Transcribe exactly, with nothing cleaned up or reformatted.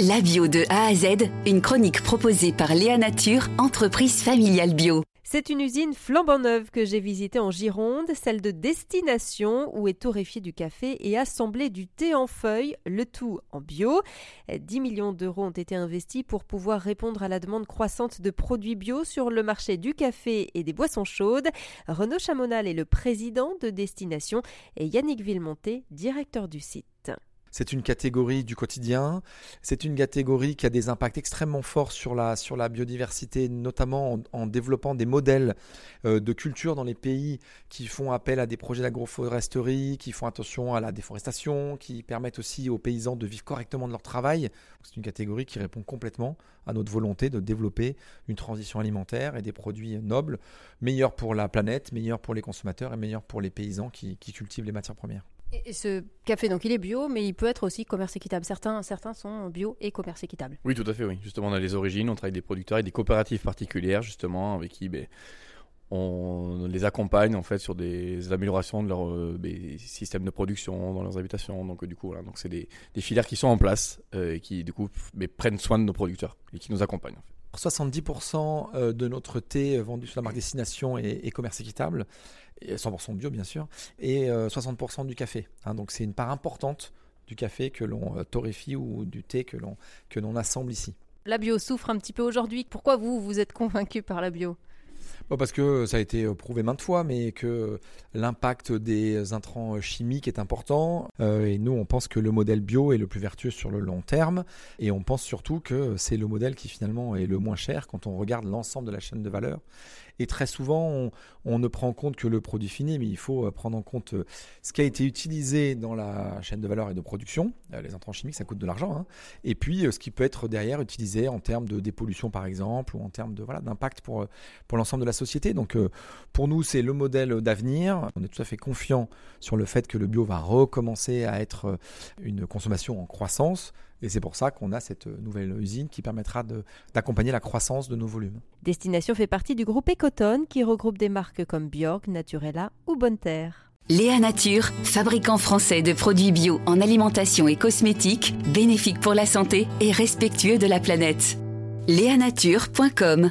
La bio de A à Z, une chronique proposée par Léa Nature, entreprise familiale bio. C'est une usine flambant neuve que j'ai visitée en Gironde, celle de Destination, où est torréfié du café et assemblé du thé en feuilles, le tout en bio. dix millions d'euros ont été investis pour pouvoir répondre à la demande croissante de produits bio sur le marché du café et des boissons chaudes. Renaud Chamonal est le président de Destination et Yannick Villemonté, directeur du site. C'est une catégorie du quotidien, c'est une catégorie qui a des impacts extrêmement forts sur la, sur la biodiversité, notamment en, en développant des modèles euh, de culture dans les pays qui font appel à des projets d'agroforesterie, qui font attention à la déforestation, qui permettent aussi aux paysans de vivre correctement de leur travail. C'est une catégorie qui répond complètement à notre volonté de développer une transition alimentaire et des produits nobles, meilleurs pour la planète, meilleurs pour les consommateurs et meilleurs pour les paysans qui, qui cultivent les matières premières. Et ce café, donc il est bio, mais il peut être aussi commerce équitable. Certains, certains sont bio et commerce équitable. Oui, tout à fait, oui. Justement, on a les origines, on travaille avec des producteurs et des coopératives particulières, justement, avec qui ben, on les accompagne en fait sur des améliorations de leurs ben, systèmes de production dans leurs habitations. Donc, du coup, voilà, donc c'est des, des filières qui sont en place euh, et qui, du coup, ben, prennent soin de nos producteurs et qui nous accompagnent, en fait. soixante-dix pour cent de notre thé vendu sous la marque Destination est commerce équitable, cent pour cent bio bien sûr, et soixante pour cent du café. Donc c'est une part importante du café que l'on torréfie ou du thé que l'on, que l'on assemble ici. La bio souffre un petit peu aujourd'hui. Pourquoi vous, vous êtes convaincu par la bio ? Parce que ça a été prouvé maintes fois, mais que l'impact des intrants chimiques est important. Et nous, on pense que le modèle bio est le plus vertueux sur le long terme. Et on pense surtout que c'est le modèle qui finalement est le moins cher quand on regarde l'ensemble de la chaîne de valeur. Et très souvent, on, on ne prend en compte que le produit fini, mais il faut prendre en compte ce qui a été utilisé dans la chaîne de valeur et de production. Les intrants chimiques, ça coûte de l'argent, hein. Et puis, ce qui peut être derrière utilisé en termes de dépollution, par exemple, ou en termes de, voilà, d'impact pour, pour l'ensemble de la société. Donc euh, pour nous, c'est le modèle d'avenir. On est tout à fait confiant sur le fait que le bio va recommencer à être une consommation en croissance. Et c'est pour ça qu'on a cette nouvelle usine qui permettra de, d'accompagner la croissance de nos volumes. Destination fait partie du groupe Ecotone qui regroupe des marques comme Bjorg, Naturella ou Bonne Terre. Léa Nature, fabricant français de produits bio en alimentation et cosmétiques, bénéfique pour la santé et respectueux de la planète. léa nature point com